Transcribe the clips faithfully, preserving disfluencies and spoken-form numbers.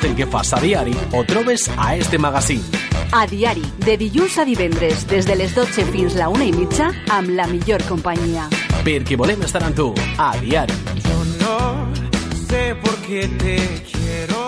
ten que fas a diari o trobes a este magazín. A diari, de dilluns a divendres, des de les dotze fins la una i mitja, amb la millor companyia. Perquè volem estar amb tu, a diari. Yo no sé por qué te quiero.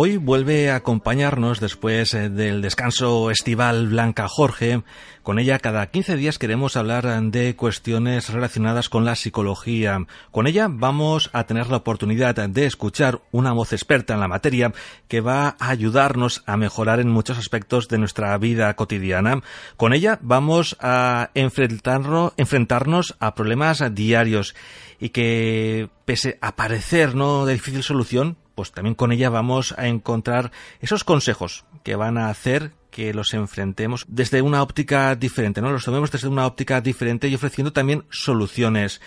Hoy vuelve a acompañarnos después del descanso estival Blanca Jorge. Con ella cada quince días queremos hablar de cuestiones relacionadas con la psicología. Con ella vamos a tener la oportunidad de escuchar una voz experta en la materia que va a ayudarnos a mejorar en muchos aspectos de nuestra vida cotidiana. Con ella vamos a enfrentarnos, enfrentarnos a problemas diarios y que, pese a parecer no de difícil solución, pues también con ella vamos a encontrar esos consejos que van a hacer que los enfrentemos desde una óptica diferente, ¿no? Los tomemos desde una óptica diferente y ofreciendo también soluciones.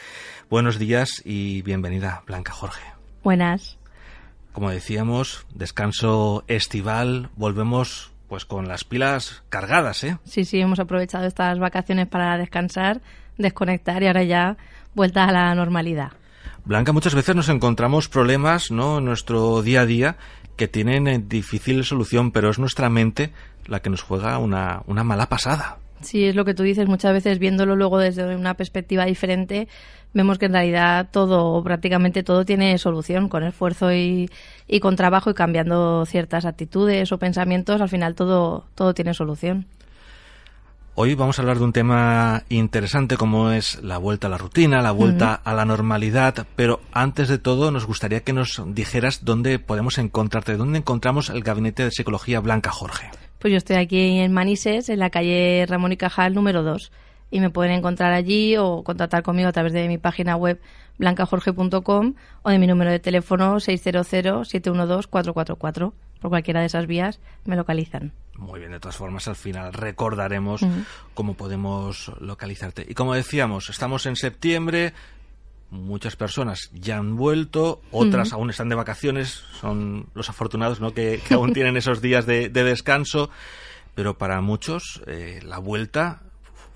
Buenos días y bienvenida, Blanca Jorge. Buenas. Como decíamos, descanso estival, volvemos pues con las pilas cargadas, ¿eh? Sí, sí, hemos aprovechado estas vacaciones para descansar, desconectar y ahora ya vuelta a la normalidad. Blanca, muchas veces nos encontramos problemas, ¿no?, en nuestro día a día que tienen difícil solución, pero es nuestra mente la que nos juega una, una mala pasada. Sí, es lo que tú dices. Muchas veces, viéndolo luego desde una perspectiva diferente, vemos que en realidad todo, prácticamente todo, tiene solución. Con esfuerzo y, y con trabajo y cambiando ciertas actitudes o pensamientos, al final todo, todo tiene solución. Hoy vamos a hablar de un tema interesante como es la vuelta a la rutina, la vuelta uh-huh. a la normalidad, pero antes de todo nos gustaría que nos dijeras dónde podemos encontrarte, dónde encontramos el Gabinete de Psicología Blanca Jorge. Pues yo estoy aquí en Manises, en la calle Ramón y Cajal número dos, y me pueden encontrar allí o contactar conmigo a través de mi página web blanca jorge punto com o de mi número de teléfono seis cero cero, siete uno dos, cuatro cuatro cuatro. Por cualquiera de esas vías me localizan. Muy bien, de todas formas, al final recordaremos uh-huh. cómo podemos localizarte. Y como decíamos, estamos en septiembre, muchas personas ya han vuelto, otras uh-huh. aún están de vacaciones, son los afortunados, ¿no?, que, que aún tienen esos días de, de descanso, pero para muchos eh, la vuelta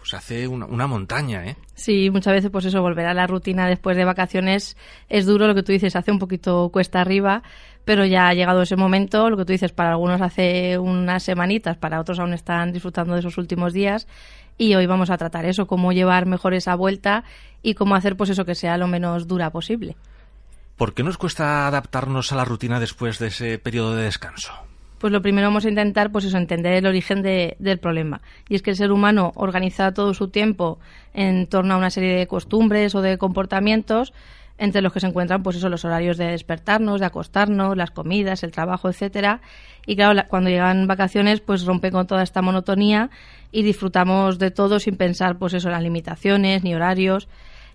se hace una, una montaña, ¿eh? Sí, muchas veces, pues eso, volver a la rutina después de vacaciones es duro, lo que tú dices, hace un poquito cuesta arriba, pero ya ha llegado ese momento, lo que tú dices, para algunos hace unas semanitas, para otros aún están disfrutando de esos últimos días, y hoy vamos a tratar eso, cómo llevar mejor esa vuelta y cómo hacer, pues eso, que sea lo menos dura posible. ¿Por qué nos cuesta adaptarnos a la rutina después de ese periodo de descanso? Pues lo primero vamos a intentar, pues eso, entender el origen de, del problema. Y es que el ser humano organiza todo su tiempo en torno a una serie de costumbres o de comportamientos, entre los que se encuentran, pues eso, los horarios de despertarnos, de acostarnos, las comidas, el trabajo, etcétera. Y claro, la, cuando llegan vacaciones, pues rompen con toda esta monotonía y disfrutamos de todo sin pensar, pues eso, las limitaciones ni horarios.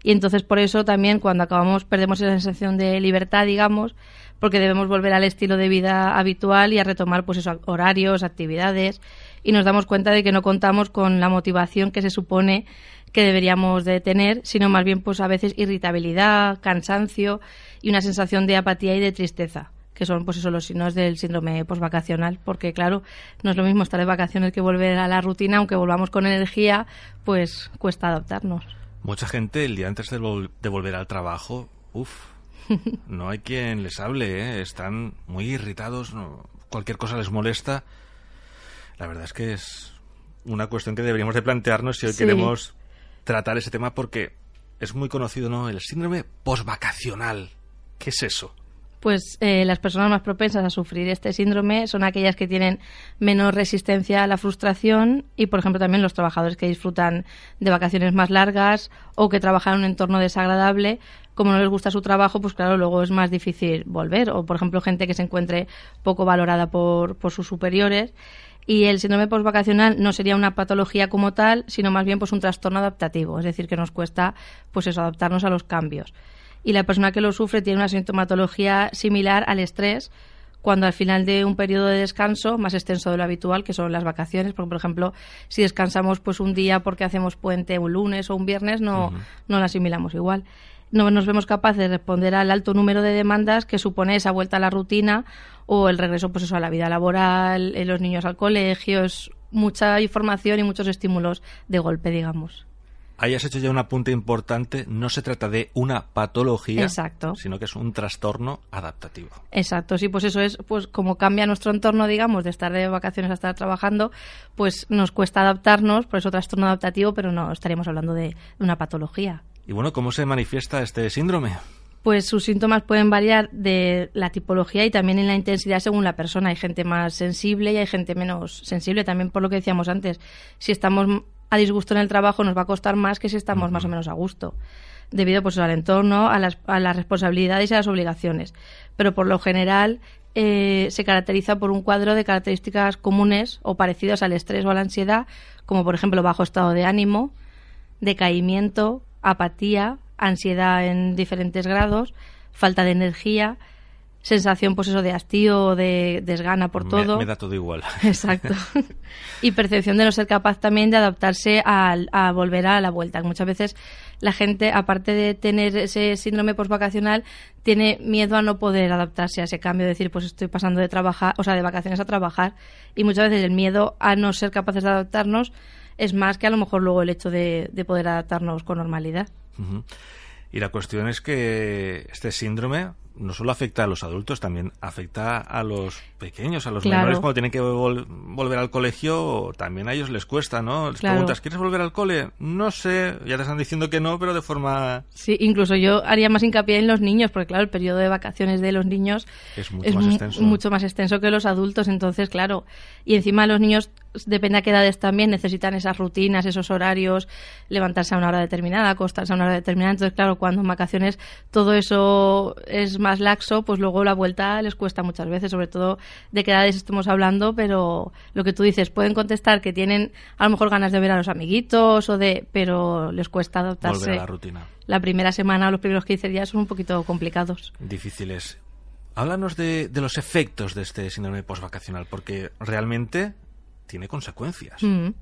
Y entonces por eso también cuando acabamos perdemos esa sensación de libertad, digamos, porque debemos volver al estilo de vida habitual y a retomar pues esos horarios, actividades, y nos damos cuenta de que no contamos con la motivación que se supone que deberíamos de tener, sino más bien pues a veces irritabilidad, cansancio y una sensación de apatía y de tristeza, que son pues eso los signos del síndrome posvacacional, porque claro, no es lo mismo estar de vacaciones que volver a la rutina, aunque volvamos con energía, pues cuesta adaptarnos. Mucha gente el día antes de, vol- de volver al trabajo, uff, no hay quien les hable, ¿eh? Están muy irritados, no, cualquier cosa les molesta. La verdad es que es una cuestión que deberíamos de plantearnos si hoy sí. queremos tratar ese tema, porque es muy conocido, ¿no?, el síndrome posvacacional. ¿Qué es eso? Pues eh, las personas más propensas a sufrir este síndrome son aquellas que tienen menos resistencia a la frustración y, por ejemplo, también los trabajadores que disfrutan de vacaciones más largas o que trabajan en un entorno desagradable. Como no les gusta su trabajo, pues claro, luego es más difícil volver. O, por ejemplo, gente que se encuentre poco valorada por, por sus superiores. Y el síndrome posvacacional no sería una patología como tal, sino más bien pues un trastorno adaptativo. Es decir, que nos cuesta pues eso, adaptarnos a los cambios. Y la persona que lo sufre tiene una sintomatología similar al estrés, cuando al final de un periodo de descanso más extenso de lo habitual, que son las vacaciones, porque por ejemplo, si descansamos pues un día porque hacemos puente un lunes o un viernes, no, uh-huh. no lo asimilamos igual. No nos vemos capaces de responder al alto número de demandas que supone esa vuelta a la rutina o el regreso pues eso, a la vida laboral, los niños al colegio, es mucha información y muchos estímulos de golpe, digamos. Ahí has hecho ya un apunte importante, no se trata de una patología, exacto, sino que es un trastorno adaptativo. Exacto, sí, pues eso es, pues como cambia nuestro entorno, digamos, de estar de vacaciones a estar trabajando, pues nos cuesta adaptarnos, por eso trastorno adaptativo, pero no estaríamos hablando de una patología. Y bueno, ¿cómo se manifiesta este síndrome? Pues sus síntomas pueden variar de la tipología y también en la intensidad según la persona. Hay gente más sensible y hay gente menos sensible, también por lo que decíamos antes. Si estamos a disgusto en el trabajo nos va a costar más que si estamos uh-huh. más o menos a gusto, debido pues al entorno, a las, a las responsabilidades y a las obligaciones. Pero por lo general eh, se caracteriza por un cuadro de características comunes o parecidas al estrés o a la ansiedad, como por ejemplo bajo estado de ánimo, decaimiento, apatía, ansiedad en diferentes grados, falta de energía, sensación pues eso de hastío o de desgana por me, todo. Me da todo igual. Exacto. Y percepción de no ser capaz también de adaptarse a, a volver a la vuelta. Muchas veces la gente, aparte de tener ese síndrome postvacacional, tiene miedo a no poder adaptarse a ese cambio, de decir, pues estoy pasando de trabajar, o sea, de vacaciones a trabajar, y muchas veces el miedo a no ser capaces de adaptarnos es más que a lo mejor luego el hecho de, de poder adaptarnos con normalidad. Uh-huh. Y la cuestión es que este síndrome no solo afecta a los adultos, también afecta a los pequeños, a los claro. menores, cuando tienen que vol- volver al colegio, también a ellos les cuesta, ¿no? Les claro. preguntas, ¿quieres volver al cole? No sé, ya te están diciendo que no, pero de forma... Sí, incluso yo haría más hincapié en los niños, porque claro, el periodo de vacaciones de los niños es mucho, es más, extenso. M- mucho más extenso que los adultos, entonces claro, y encima los niños, depende a qué edades también, necesitan esas rutinas, esos horarios, levantarse a una hora determinada, acostarse a una hora determinada, entonces claro, cuando en vacaciones todo eso es más laxo, pues luego la vuelta les cuesta muchas veces, sobre todo de qué edades estemos hablando, pero lo que tú dices, pueden contestar que tienen a lo mejor ganas de ver a los amiguitos o de, pero les cuesta adaptarse. Volver a la rutina. La primera semana o los primeros quince días son un poquito complicados. Difíciles. Háblanos de, de los efectos de este síndrome postvacacional, porque realmente tiene consecuencias. Mm-hmm.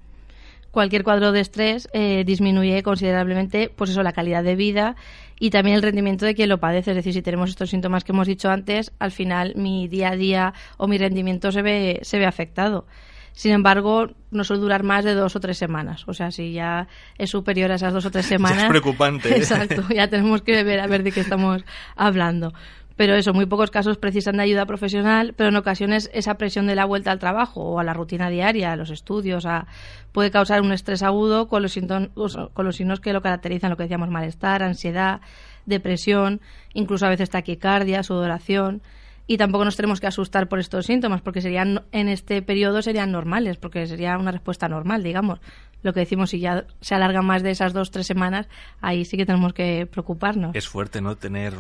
Cualquier cuadro de estrés eh, disminuye considerablemente pues eso, la calidad de vida y también el rendimiento de quien lo padece. Es decir, si tenemos estos síntomas que hemos dicho antes, al final mi día a día o mi rendimiento se ve, se ve afectado. Sin embargo, no suele durar más de dos o tres semanas. O sea, si ya es superior a esas dos o tres semanas... Ya es preocupante. Exacto, ya tenemos que ver a ver de qué estamos hablando. Pero eso, muy pocos casos precisan de ayuda profesional, pero en ocasiones esa presión de la vuelta al trabajo o a la rutina diaria, a los estudios, a, puede causar un estrés agudo con los, sinton, con los signos que lo caracterizan, lo que decíamos, malestar, ansiedad, depresión, incluso a veces taquicardia, sudoración. Y tampoco nos tenemos que asustar por estos síntomas, porque serían en este periodo serían normales, porque sería una respuesta normal, digamos. Lo que decimos, si ya se alarga más de esas dos, tres semanas, ahí sí que tenemos que preocuparnos. Es fuerte, ¿no?, tener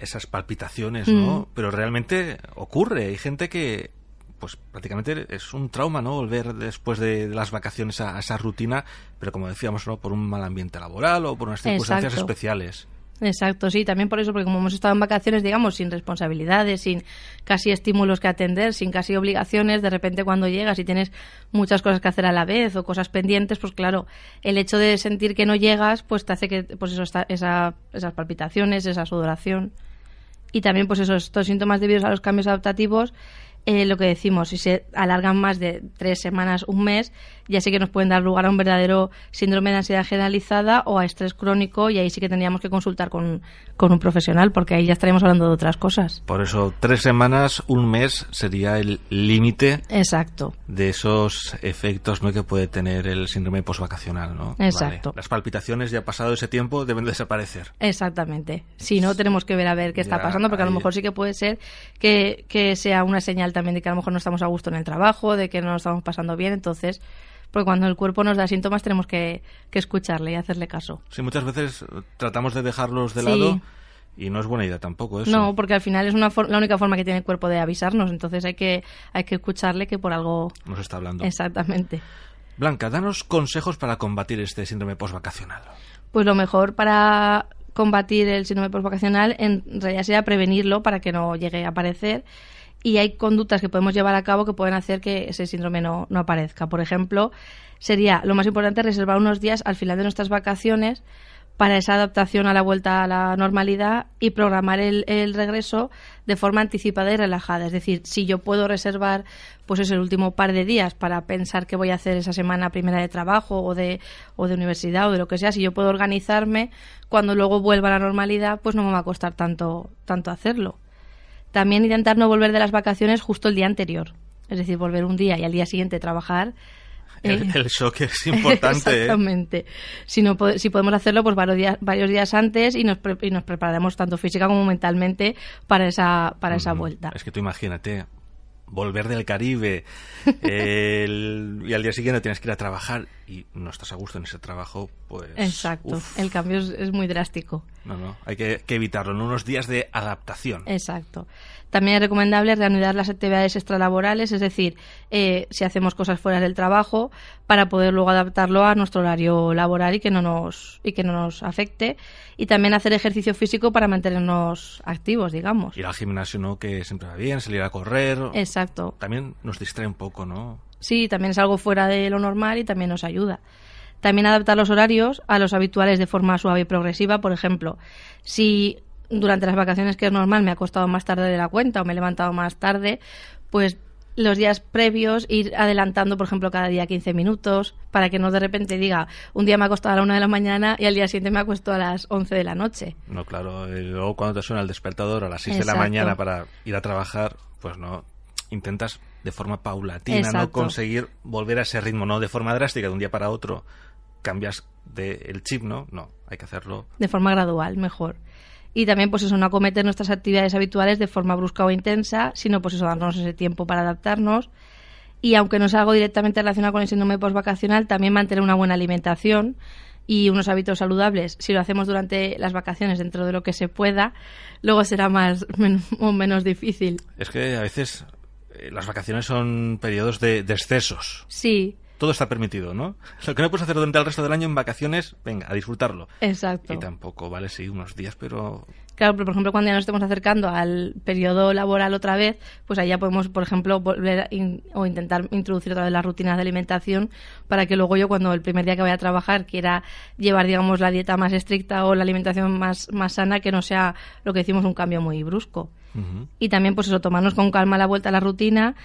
esas palpitaciones, ¿no? Mm. Pero realmente ocurre. Hay gente que, pues prácticamente es un trauma, ¿no?, volver después de, de las vacaciones a, a esa rutina, pero como decíamos, ¿no?, por un mal ambiente laboral o por unas circunstancias exacto. especiales. Exacto, sí, también por eso, porque como hemos estado en vacaciones, digamos, sin responsabilidades, sin casi estímulos que atender, sin casi obligaciones, de repente cuando llegas y tienes muchas cosas que hacer a la vez o cosas pendientes, pues claro, el hecho de sentir que no llegas, pues te hace que, pues eso, esta, esa, esas palpitaciones, esa sudoración. Y también, pues eso, estos síntomas debidos a los cambios adaptativos, eh, lo que decimos, si se alargan más de tres semanas, un mes, ya sí que nos pueden dar lugar a un verdadero síndrome de ansiedad generalizada o a estrés crónico, y ahí sí que tendríamos que consultar con, con un profesional, porque ahí ya estaríamos hablando de otras cosas. Por eso, tres semanas, un mes sería el límite exacto de esos efectos, ¿no?, que puede tener el síndrome postvacacional, ¿no? Exacto. Vale. Las palpitaciones, ya pasado ese tiempo, deben desaparecer. Exactamente. Si no, tenemos que ver a ver qué está ya pasando, porque ahí a lo mejor sí que puede ser que, que sea una señal también de que a lo mejor no estamos a gusto en el trabajo, de que no nos estamos pasando bien, entonces... Porque cuando el cuerpo nos da síntomas tenemos que, que escucharle y hacerle caso. Sí, muchas veces tratamos de dejarlos de sí. lado y no es buena idea tampoco eso. No, porque al final es una for- la única forma que tiene el cuerpo de avisarnos, entonces hay que, hay que escucharle que por algo... Nos está hablando. Exactamente. Blanca, danos consejos para combatir este síndrome postvacacional. Pues lo mejor para combatir el síndrome postvacacional en realidad sería prevenirlo para que no llegue a aparecer. y hay conductas que podemos llevar a cabo que pueden hacer que ese síndrome no, no aparezca. Por ejemplo, sería lo más importante reservar unos días al final de nuestras vacaciones para esa adaptación a la vuelta a la normalidad y programar el, el regreso de forma anticipada y relajada. Es decir, si yo puedo reservar pues es el último par de días para pensar qué voy a hacer esa semana primera de trabajo o de, o de universidad o de lo que sea, si yo puedo organizarme, cuando luego vuelva a la normalidad, pues no me va a costar tanto, tanto hacerlo. También intentar no volver de las vacaciones justo el día anterior. Es decir, volver un día y al día siguiente trabajar. El, el shock es importante. Exactamente. ¿Eh? Si, no, si podemos hacerlo pues varios días, varios días antes y nos, pre- y nos prepararemos tanto física como mentalmente para esa, para mm, esa vuelta. Es que tú imagínate, volver del Caribe el, y al día siguiente tienes que ir a trabajar y no estás a gusto en ese trabajo, pues... Exacto. Uf. El cambio es, es muy drástico. No, no, hay que, que evitarlo en unos días de adaptación. Exacto. También es recomendable reanudar las actividades extralaborales, es decir, eh, si hacemos cosas fuera del trabajo, para poder luego adaptarlo a nuestro horario laboral y que no nos y que no nos afecte. Y también hacer ejercicio físico para mantenernos activos, digamos. Ir al gimnasio, ¿no?, que siempre va bien, salir a correr. Exacto. También nos distrae un poco, ¿no? Sí, también es algo fuera de lo normal y también nos ayuda. También adaptar los horarios a los habituales de forma suave y progresiva. Por ejemplo, si... durante las vacaciones, que es normal, me ha acostado más tarde de la cuenta o me he levantado más tarde, pues los días previos ir adelantando, por ejemplo, cada día quince minutos, para que no de repente diga, un día me ha acostado a la una de la mañana y al día siguiente me ha acostado a las once de la noche. No, claro, luego cuando te suena el despertador a las seis Exacto. de la mañana para ir a trabajar, pues no, intentas de forma paulatina, Exacto. no conseguir volver a ese ritmo, no de forma drástica, de un día para otro, cambias de el chip, ¿no? No, hay que hacerlo... de forma gradual, mejor. Y también, pues eso, no acometer nuestras actividades habituales de forma brusca o intensa, sino, pues eso, darnos ese tiempo para adaptarnos. Y aunque no es algo directamente relacionado con el síndrome posvacacional, también mantener una buena alimentación y unos hábitos saludables. Si lo hacemos durante las vacaciones, dentro de lo que se pueda, luego será más men- o menos difícil. Es que a veces eh, las vacaciones son periodos de, de excesos. Sí. Todo está permitido, ¿no? Lo que no puedes hacer durante el resto del año en vacaciones, venga, a disfrutarlo. Exacto. Y tampoco, vale, sí, unos días, pero... Claro, pero por ejemplo, cuando ya nos estemos acercando al periodo laboral otra vez, pues ahí ya podemos, por ejemplo, volver a in- o intentar introducir otra vez las rutinas de alimentación para que luego yo, cuando el primer día que vaya a trabajar quiera llevar, digamos, la dieta más estricta o la alimentación más, más sana, que no sea lo que decimos un cambio muy brusco. Uh-huh. Y también, pues eso, tomarnos con calma la vuelta a la rutina...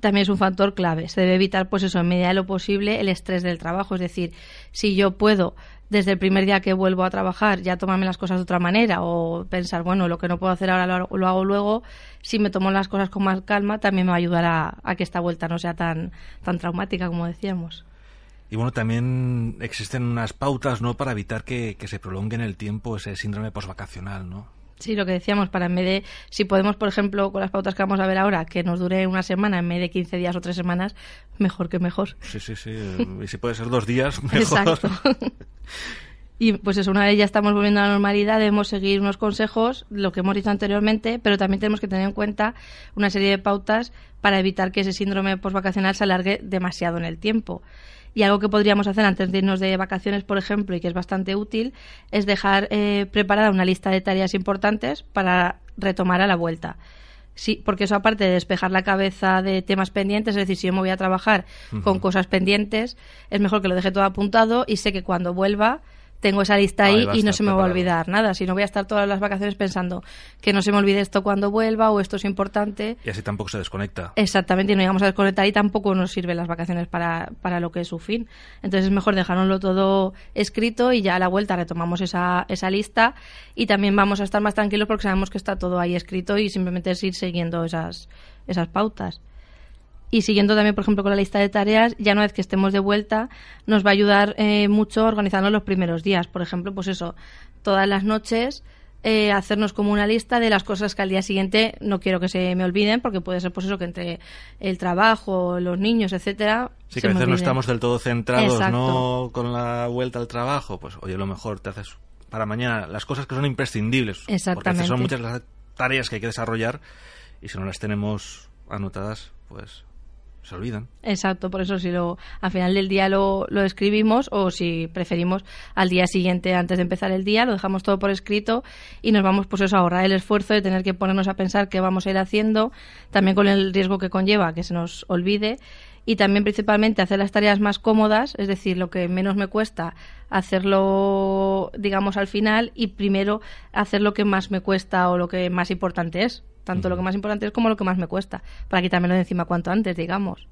también es un factor clave. Se debe evitar, pues eso, en medida de lo posible, el estrés del trabajo. Es decir, si yo puedo, desde el primer día que vuelvo a trabajar, ya tomarme las cosas de otra manera o pensar, bueno, lo que no puedo hacer ahora lo, lo hago luego, si me tomo las cosas con más calma, también me va a ayudar a, a que esta vuelta no sea tan, tan traumática, como decíamos. Y bueno, también existen unas pautas, ¿no?, para evitar que, que se prolongue en el tiempo ese síndrome posvacacional, ¿no? Sí, lo que decíamos, para en vez de, si podemos, por ejemplo, con las pautas que vamos a ver ahora, que nos dure una semana en vez de quince días o tres semanas, mejor que mejor. Sí, sí, sí. Y si puede ser dos días, mejor. Exacto. Y pues eso, una vez ya estamos volviendo a la normalidad, debemos seguir unos consejos, lo que hemos dicho anteriormente, pero también tenemos que tener en cuenta una serie de pautas para evitar que ese síndrome posvacacional se alargue demasiado en el tiempo. Y algo que podríamos hacer antes de irnos de vacaciones, por ejemplo, y que es bastante útil, es dejar eh, preparada una lista de tareas importantes para retomar a la vuelta. Sí, porque eso, aparte de despejar la cabeza de temas pendientes, es decir, si yo me voy a trabajar uh-huh. con cosas pendientes, es mejor que lo deje todo apuntado y sé que cuando vuelva tengo esa lista ahí, ahí y no se me preparado. Va a olvidar nada. Si no, voy a estar todas las vacaciones pensando que no se me olvide esto cuando vuelva o esto es importante. Y así tampoco se desconecta. Exactamente, y no llegamos a desconectar y tampoco nos sirven las vacaciones para, para lo que es su fin. Entonces es mejor dejárnoslo todo escrito y ya a la vuelta retomamos esa, esa lista y también vamos a estar más tranquilos porque sabemos que está todo ahí escrito y simplemente es ir siguiendo esas, esas pautas. Y siguiendo también, por ejemplo, con la lista de tareas, ya una vez que estemos de vuelta, nos va a ayudar eh, mucho a organizarnos los primeros días. Por ejemplo, pues eso, todas las noches eh, hacernos como una lista de las cosas que al día siguiente no quiero que se me olviden, porque puede ser, pues eso, que entre el trabajo, los niños, etcétera. Sí, que a veces no estamos del todo centrados, Exacto. ¿no?, con la vuelta al trabajo. Pues oye, a lo mejor te haces para mañana las cosas que son imprescindibles. Exactamente. Porque son muchas las tareas que hay que desarrollar y si no las tenemos anotadas, pues... se olvidan. Exacto, por eso si lo al final del día lo, lo escribimos, o si preferimos al día siguiente antes de empezar el día, lo dejamos todo por escrito y nos vamos pues eso a ahorrar el esfuerzo de tener que ponernos a pensar qué vamos a ir haciendo, también con el riesgo que conlleva que se nos olvide. Y también principalmente hacer las tareas más cómodas, es decir, lo que menos me cuesta hacerlo, digamos, al final, y primero hacer lo que más me cuesta o lo que más importante es. Tanto uh-huh. lo que más importante es como lo que más me cuesta, para quitármelo de encima cuanto antes, digamos.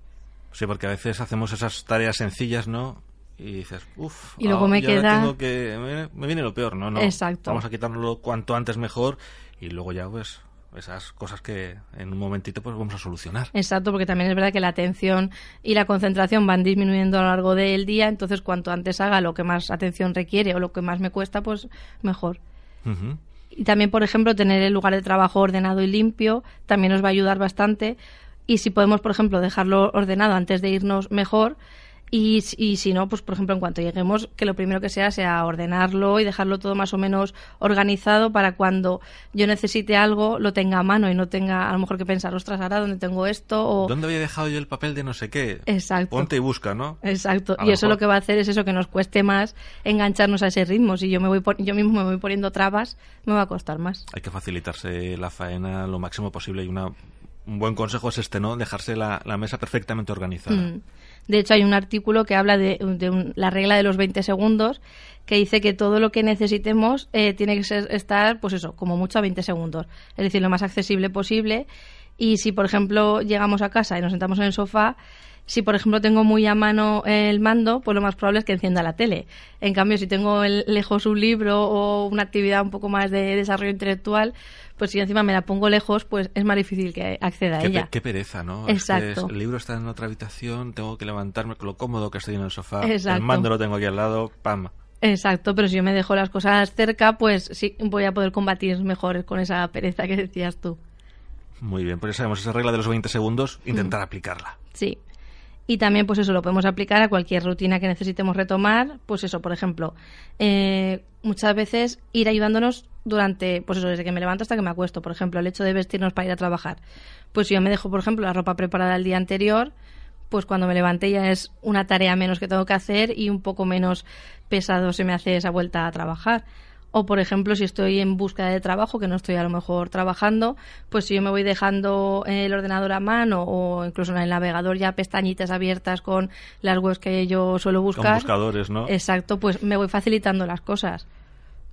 Sí, porque a veces hacemos esas tareas sencillas, ¿no? Y dices, uff, y luego oh, me queda... tengo que... me viene lo peor, ¿no? no Exacto. Vamos a quitárnoslo cuanto antes mejor y luego ya pues... esas cosas que en un momentito pues vamos a solucionar. Exacto, porque también es verdad que la atención y la concentración van disminuyendo a lo largo del día, entonces cuanto antes haga lo que más atención requiere o lo que más me cuesta, pues mejor. Uh-huh. Y también, por ejemplo, tener el lugar de trabajo ordenado y limpio también nos va a ayudar bastante, y si podemos, por ejemplo, dejarlo ordenado antes de irnos, mejor. Y, y si no, pues por ejemplo, en cuanto lleguemos, que lo primero que sea sea ordenarlo y dejarlo todo más o menos organizado para cuando yo necesite algo lo tenga a mano y no tenga a lo mejor que pensar, ostras, ahora dónde tengo esto o... ¿dónde había dejado yo el papel de no sé qué? Exacto. Ponte y busca, ¿no? Exacto. A y eso mejor. Lo que va a hacer es eso, que nos cueste más engancharnos a ese ritmo. Si yo, me voy por, yo mismo me voy poniendo trabas, me va a costar más. Hay que facilitarse la faena lo máximo posible, y una, un buen consejo es este, ¿no? Dejarse la, la mesa perfectamente organizada. Mm. De hecho, hay un artículo que habla de, de un, la regla de los veinte segundos, que dice que todo lo que necesitemos eh, tiene que ser, estar, pues eso, como mucho a veinte segundos. Es decir, lo más accesible posible. Y si, por ejemplo, llegamos a casa y nos sentamos en el sofá, si, por ejemplo, tengo muy a mano el mando, pues lo más probable es que encienda la tele. En cambio, si tengo el, lejos un libro o una actividad un poco más de desarrollo intelectual, pues si encima me la pongo lejos, pues es más difícil que acceda a qué ella. Pe- qué pereza, ¿no? Exacto. Es que el libro está en otra habitación, tengo que levantarme con lo cómodo que estoy en el sofá. Exacto. El mando lo tengo aquí al lado, ¡pam! Exacto, pero si yo me dejo las cosas cerca, pues sí, voy a poder combatir mejor con esa pereza que decías tú. Muy bien, pues ya sabemos, esa regla de los veinte segundos, intentar mm. aplicarla. Sí. Y también, pues eso, lo podemos aplicar a cualquier rutina que necesitemos retomar. Pues eso, por ejemplo, eh, muchas veces ir ayudándonos durante, pues eso, desde que me levanto hasta que me acuesto. Por ejemplo, el hecho de vestirnos para ir a trabajar. Pues si yo me dejo, por ejemplo, la ropa preparada el día anterior, pues cuando me levante ya es una tarea menos que tengo que hacer y un poco menos pesado se me hace esa vuelta a trabajar. O, por ejemplo, si estoy en búsqueda de trabajo, que no estoy a lo mejor trabajando, pues si yo me voy dejando el ordenador a mano o incluso en el navegador ya pestañitas abiertas con las webs que yo suelo buscar. Con buscadores, ¿no? Exacto, pues me voy facilitando las cosas.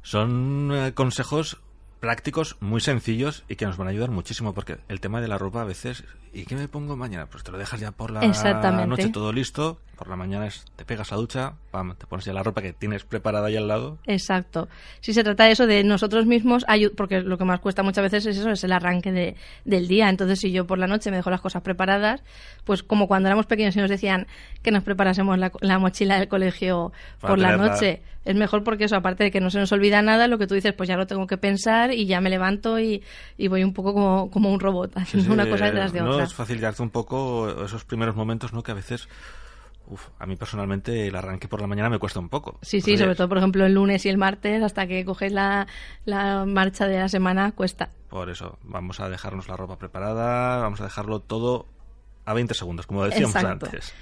Son eh, consejos prácticos, muy sencillos y que nos van a ayudar muchísimo, porque el tema de la ropa a veces, ¿y qué me pongo mañana? Pues te lo dejas ya por la noche todo listo, por la mañana es, te pegas la ducha, pam, te pones ya la ropa que tienes preparada ahí al lado. Exacto. Si se trata de eso, de nosotros mismos, porque lo que más cuesta muchas veces es eso, es el arranque de, del día. Entonces, si yo por la noche me dejo las cosas preparadas, pues como cuando éramos pequeños y nos decían que nos preparásemos la, la mochila del colegio para por la noche, la... es mejor porque eso, aparte de que no se nos olvida nada, lo que tú dices, pues ya lo tengo que pensar y ya me levanto y, y voy un poco como, como un robot, haciendo sí, sí, una cosa detrás de no, otra. Es facilitarte un poco esos primeros momentos, ¿no? Que a veces... Uf, a mí personalmente el arranque por la mañana me cuesta un poco. Sí, sí, sobre todo, por ejemplo, el lunes y el martes, hasta que coges la, la marcha de la semana, cuesta. Por eso, vamos a dejarnos la ropa preparada, vamos a dejarlo todo a veinte segundos, como decíamos Exacto. antes.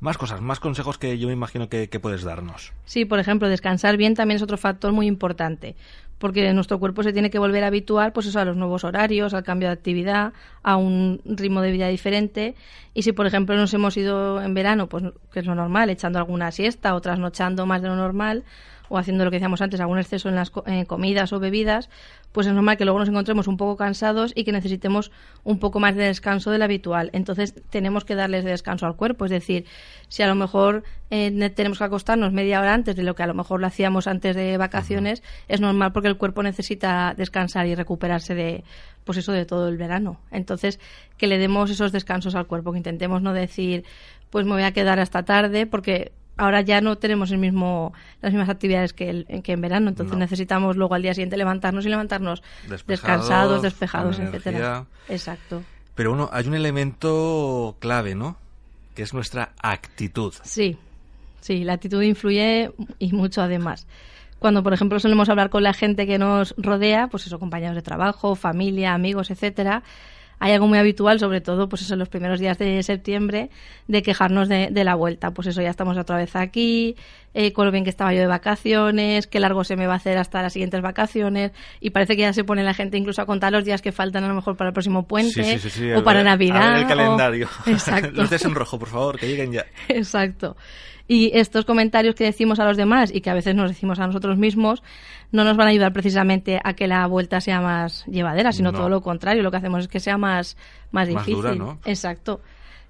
Más cosas, más consejos que yo me imagino que, que puedes darnos. Sí, por ejemplo, descansar bien también es otro factor muy importante, porque nuestro cuerpo se tiene que volver a habituar pues eso, a los nuevos horarios, al cambio de actividad, a un ritmo de vida diferente. Y si, por ejemplo, nos hemos ido en verano, pues que es lo normal, echando alguna siesta o trasnochando más de lo normal, o haciendo lo que decíamos antes, algún exceso en las eh, comidas o bebidas, pues es normal que luego nos encontremos un poco cansados y que necesitemos un poco más de descanso del habitual. Entonces tenemos que darles de descanso al cuerpo, es decir, si a lo mejor eh, tenemos que acostarnos media hora antes de lo que a lo mejor lo hacíamos antes de vacaciones, uh-huh. es normal porque el cuerpo necesita descansar y recuperarse de, pues eso, de todo el verano. Entonces que le demos esos descansos al cuerpo, que intentemos no decir, pues me voy a quedar hasta tarde, porque... ahora ya no tenemos el mismo las mismas actividades que, el, que en verano, entonces no. necesitamos luego al día siguiente levantarnos y levantarnos despejados, descansados, despejados, etcétera. Exacto. Pero bueno, hay un elemento clave, ¿no? Que es nuestra actitud. Sí, sí, la actitud influye y mucho además. Cuando, por ejemplo, solemos hablar con la gente que nos rodea, pues eso, compañeros de trabajo, familia, amigos, etcétera, hay algo muy habitual, sobre todo pues eso, en los primeros días de septiembre, de quejarnos de, de la vuelta. Pues eso, ya estamos otra vez aquí, eh, con lo bien que estaba yo de vacaciones, qué largo se me va a hacer hasta las siguientes vacaciones, y parece que ya se pone la gente incluso a contar los días que faltan a lo mejor para el próximo puente, sí, sí, sí, sí, o para ver, Navidad. A ver el calendario. O... Exacto. Los días en rojo, por favor, que lleguen ya. Exacto. Y estos comentarios que decimos a los demás y que a veces nos decimos a nosotros mismos no nos van a ayudar precisamente a que la vuelta sea más llevadera, sino no. Todo lo contrario. Lo que hacemos es que sea más, más difícil. Más dura, ¿no? Exacto.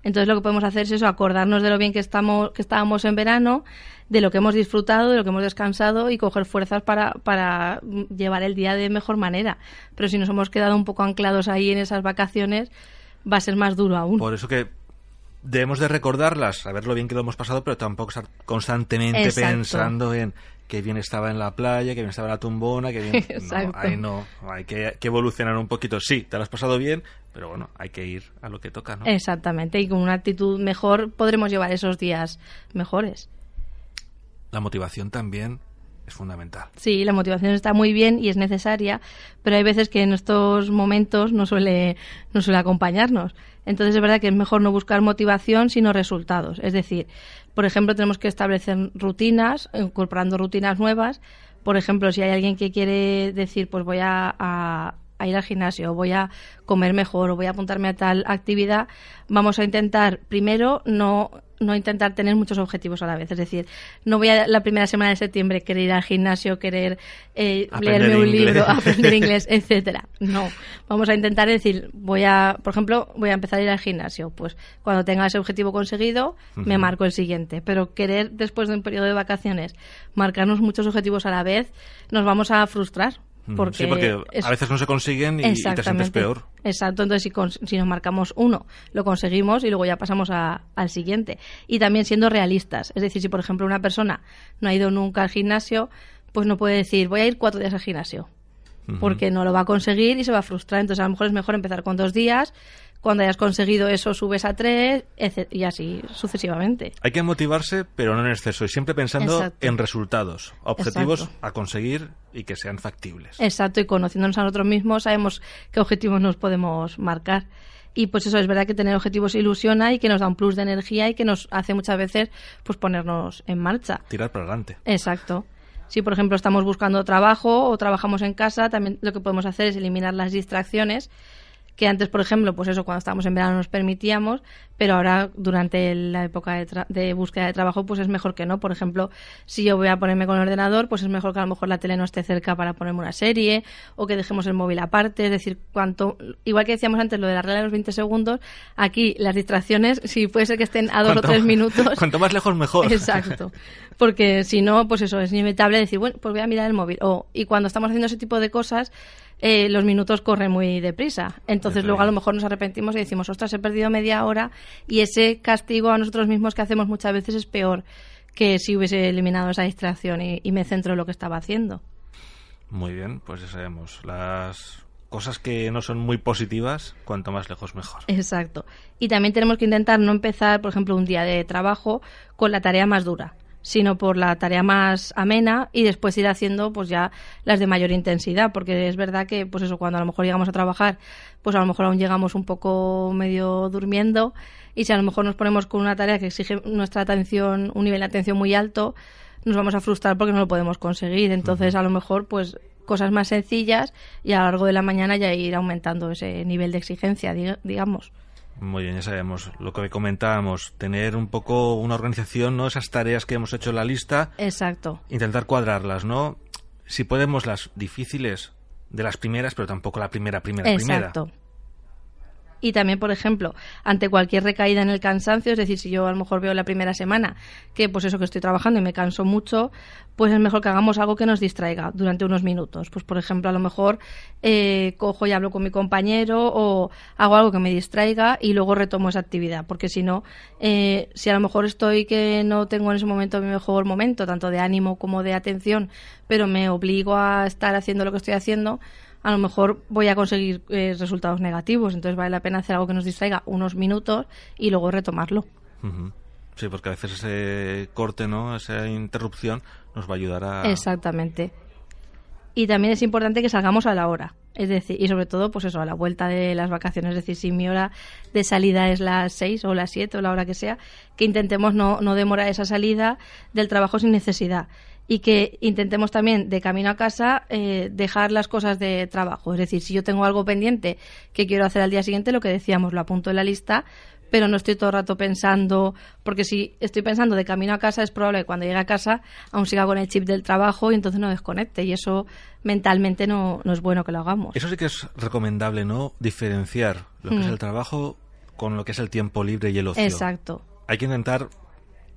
Entonces lo que podemos hacer es eso, acordarnos de lo bien que estamos, que estábamos en verano, de lo que hemos disfrutado, de lo que hemos descansado y coger fuerzas para, para llevar el día de mejor manera. Pero si nos hemos quedado un poco anclados ahí en esas vacaciones, va a ser más duro aún. Por eso que... debemos de recordarlas, a ver lo bien que lo hemos pasado, pero tampoco estar constantemente Exacto. pensando en qué bien estaba en la playa, qué bien estaba en la tumbona, qué bien... No, ahí no, hay que, que evolucionar un poquito. Sí, te lo has pasado bien, pero bueno, hay que ir a lo que toca, ¿no? Exactamente, y con una actitud mejor podremos llevar esos días mejores. La motivación también... es fundamental. Sí, la motivación está muy bien y es necesaria, pero hay veces que en estos momentos no suele, no suele acompañarnos. Entonces es verdad que es mejor no buscar motivación sino resultados. Es decir, por ejemplo, tenemos que establecer rutinas, incorporando rutinas nuevas. Por ejemplo, si hay alguien que quiere decir, pues voy a... a a ir al gimnasio, voy a comer mejor o voy a apuntarme a tal actividad, vamos a intentar primero no no intentar tener muchos objetivos a la vez. Es decir, no voy a la primera semana de septiembre querer ir al gimnasio, querer eh, leerme un inglés. libro, aprender inglés, etcétera. No, vamos a intentar decir, voy a, por ejemplo, voy a empezar a ir al gimnasio. Pues cuando tenga ese objetivo conseguido, uh-huh. me marco el siguiente. Pero querer, después de un periodo de vacaciones, marcarnos muchos objetivos a la vez, nos vamos a frustrar. Porque sí, porque a veces no se consiguen y, y te sientes peor. Exacto, entonces si, con, si nos marcamos uno, lo conseguimos y luego ya pasamos a, al siguiente. Y también siendo realistas, es decir, si por ejemplo una persona no ha ido nunca al gimnasio, pues no puede decir voy a ir cuatro días al gimnasio, uh-huh. porque no lo va a conseguir y se va a frustrar. Entonces a lo mejor es mejor empezar con dos días, cuando hayas conseguido eso subes a tres, etcétera, y así sucesivamente. Hay que motivarse, pero no en exceso, y siempre pensando Exacto. en resultados, objetivos Exacto. a conseguir y que sean factibles. Exacto, y conociéndonos a nosotros mismos sabemos qué objetivos nos podemos marcar. Y pues eso, es verdad que tener objetivos ilusiona y que nos da un plus de energía y que nos hace muchas veces pues ponernos en marcha. Tirar para adelante. Exacto. Si, por ejemplo, estamos buscando trabajo o trabajamos en casa, también lo que podemos hacer es eliminar las distracciones que antes, por ejemplo, pues eso, cuando estábamos en verano nos permitíamos, pero ahora durante la época de, tra- de búsqueda de trabajo, pues es mejor que no. Por ejemplo, si yo voy a ponerme con el ordenador, pues es mejor que a lo mejor la tele no esté cerca para ponerme una serie o que dejemos el móvil aparte. Es decir, cuanto igual que decíamos antes lo de la regla de los veinte segundos, aquí las distracciones, si puede ser que estén a dos cuanto, o tres minutos. Cuanto más lejos, mejor. Exacto. Porque si no, pues eso, es inevitable decir, bueno, pues voy a mirar el móvil. O, y cuando estamos haciendo ese tipo de cosas, Eh, los minutos corren muy deprisa. Entonces luego a lo mejor nos arrepentimos y decimos, ostras, he perdido media hora, y ese castigo a nosotros mismos que hacemos muchas veces es peor que si hubiese eliminado esa distracción y, y me centro en lo que estaba haciendo. Muy bien, pues ya sabemos, las cosas que no son muy positivas, cuanto más lejos mejor. Exacto. Y también tenemos que intentar no empezar, por ejemplo, un día de trabajo con la tarea más dura, sino por la tarea más amena y después ir haciendo pues ya las de mayor intensidad, porque es verdad que pues eso, cuando a lo mejor llegamos a trabajar, pues a lo mejor aún llegamos un poco medio durmiendo, y si a lo mejor nos ponemos con una tarea que exige nuestra atención, un nivel de atención muy alto, nos vamos a frustrar porque no lo podemos conseguir. Entonces a lo mejor pues cosas más sencillas y a lo largo de la mañana ya ir aumentando ese nivel de exigencia, digamos. Muy bien, ya sabemos lo que comentábamos, tener un poco una organización, ¿no? Esas tareas que hemos hecho en la lista. Exacto. Intentar cuadrarlas, ¿no? Si podemos las difíciles de las primeras, pero tampoco la primera, primera, Exacto. primera. Exacto. Y también, por ejemplo, ante cualquier recaída en el cansancio, es decir, si yo a lo mejor veo la primera semana que pues eso, que estoy trabajando y me canso mucho, pues es mejor que hagamos algo que nos distraiga durante unos minutos. Pues por ejemplo, a lo mejor eh, cojo y hablo con mi compañero o hago algo que me distraiga y luego retomo esa actividad, porque si no, eh, si a lo mejor estoy que no tengo en ese momento mi mejor momento, tanto de ánimo como de atención, pero me obligo a estar haciendo lo que estoy haciendo, a lo mejor voy a conseguir eh, resultados negativos. Entonces vale la pena hacer algo que nos distraiga unos minutos y luego retomarlo. Uh-huh. Sí, porque a veces ese corte, ¿no? Esa interrupción nos va a ayudar a... Exactamente. y también es importante que salgamos a la hora. Es decir, y sobre todo, pues eso, a la vuelta de las vacaciones, es decir, si mi hora de salida es las seis o las siete o la hora que sea, que intentemos no, no demorar esa salida del trabajo sin necesidad. Y que intentemos también, de camino a casa, eh, dejar las cosas de trabajo. Es decir, si yo tengo algo pendiente que quiero hacer al día siguiente, lo que decíamos, lo apunto en la lista, pero no estoy todo el rato pensando, porque si estoy pensando de camino a casa, es probable que cuando llegue a casa aún siga con el chip del trabajo y entonces no desconecte. Y eso mentalmente no, no es bueno que lo hagamos. Eso sí que es recomendable, ¿no? Diferenciar lo que mm. es el trabajo con lo que es el tiempo libre y el ocio. Exacto. Hay que intentar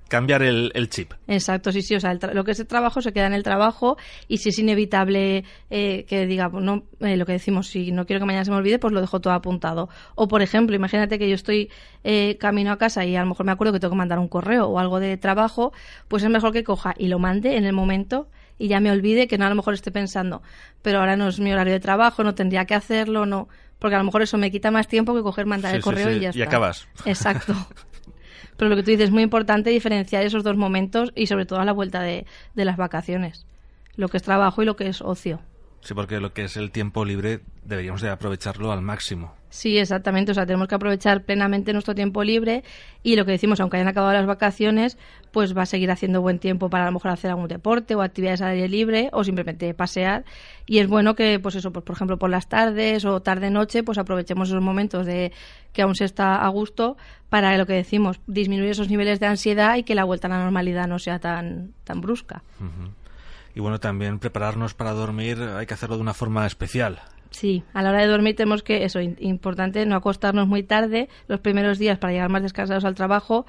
cambiar el, el chip. Exacto, sí, sí. O sea, el tra- lo que es el trabajo se queda en el trabajo y si es inevitable eh, que diga, pues no, eh, lo que decimos, si no quiero que mañana se me olvide, pues lo dejo todo apuntado. O, por ejemplo, imagínate que yo estoy eh, camino a casa y a lo mejor me acuerdo que tengo que mandar un correo o algo de trabajo, pues es mejor que coja y lo mande en el momento y ya me olvide, que no a lo mejor esté pensando, pero ahora no es mi horario de trabajo, no tendría que hacerlo, no, porque a lo mejor eso me quita más tiempo que coger, mandar sí, el correo sí, sí. y ya y está. Y acabas. Exacto. Pero lo que tú dices es muy importante diferenciar esos dos momentos y sobre todo a la vuelta de, de las vacaciones, lo que es trabajo y lo que es ocio. Sí, porque lo que es el tiempo libre deberíamos de aprovecharlo al máximo. Sí, exactamente. O sea, tenemos que aprovechar plenamente nuestro tiempo libre y lo que decimos, aunque hayan acabado las vacaciones, pues va a seguir haciendo buen tiempo para a lo mejor hacer algún deporte o actividades al aire libre o simplemente pasear. Y es bueno que, pues eso, pues por ejemplo, por las tardes o tarde-noche, pues aprovechemos esos momentos de que aún se está a gusto para lo que decimos, disminuir esos niveles de ansiedad y que la vuelta a la normalidad no sea tan, tan brusca. Uh-huh. Y bueno, también prepararnos para dormir hay que hacerlo de una forma especial. Sí, a la hora de dormir tenemos que, eso, importante, no acostarnos muy tarde los primeros días para llegar más descansados al trabajo,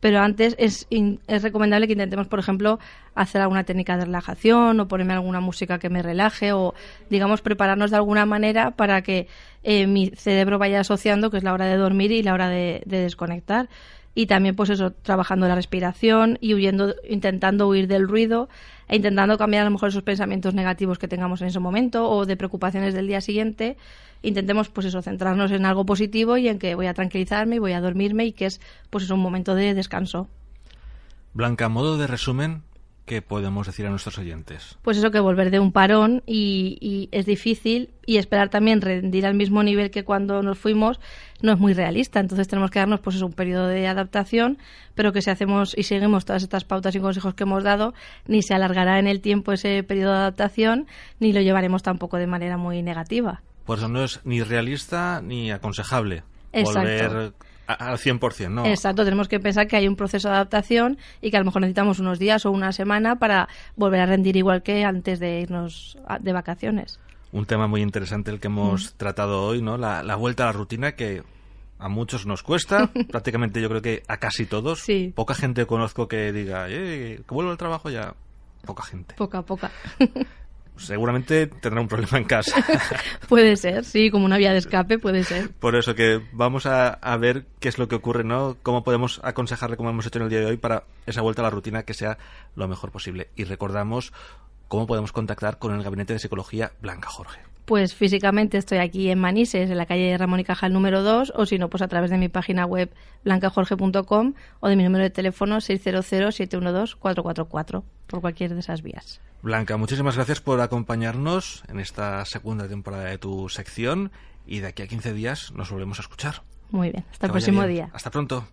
pero antes es, in, es recomendable que intentemos, por ejemplo, hacer alguna técnica de relajación o ponerme alguna música que me relaje o, digamos, prepararnos de alguna manera para que eh, mi cerebro vaya asociando que es la hora de dormir y la hora de, de desconectar. Y también, pues eso, trabajando la respiración y huyendo, intentando huir del ruido e intentando cambiar a lo mejor esos pensamientos negativos que tengamos en ese momento o de preocupaciones del día siguiente. Intentemos, pues eso, centrarnos en algo positivo y en que voy a tranquilizarme y voy a dormirme y que es, pues eso, un momento de descanso. Blanca, modo de resumen, ¿qué podemos decir a nuestros oyentes? Pues eso, que volver de un parón y, y es difícil y esperar también rendir al mismo nivel que cuando nos fuimos no es muy realista. Entonces tenemos que darnos pues eso, un periodo de adaptación, pero que si hacemos y seguimos todas estas pautas y consejos que hemos dado, ni se alargará en el tiempo ese periodo de adaptación, ni lo llevaremos tampoco de manera muy negativa. Por eso no es ni realista ni aconsejable. Exacto. Volver al cien por ciento, ¿no? Exacto, tenemos que pensar que hay un proceso de adaptación y que a lo mejor necesitamos unos días o una semana para volver a rendir igual que antes de irnos de vacaciones. Un tema muy interesante el que hemos mm. tratado hoy, ¿no? La, la vuelta a la rutina que a muchos nos cuesta, prácticamente yo creo que a casi todos. Sí. Poca gente conozco que diga, eh, que vuelvo al trabajo ya. Poca gente. Poca, poca. Seguramente tendrá un problema en casa. Puede ser, sí, como una vía de escape, puede ser. Por eso que vamos a, a ver qué es lo que ocurre, ¿no? Cómo podemos aconsejarle, como hemos hecho en el día de hoy, para esa vuelta a la rutina que sea lo mejor posible. Y recordamos cómo podemos contactar con el Gabinete de Psicología Blanca, Jorge. Pues físicamente estoy aquí en Manises, en la calle Ramón y Cajal número dos, o si no, pues a través de mi página web blanca jorge punto com o de mi número de teléfono seis cero cero, siete uno dos, cuatro cuatro cuatro, por cualquier de esas vías. Blanca, muchísimas gracias por acompañarnos en esta segunda temporada de tu sección y de aquí a quince días nos volvemos a escuchar. Muy bien, hasta el próximo día. Hasta pronto.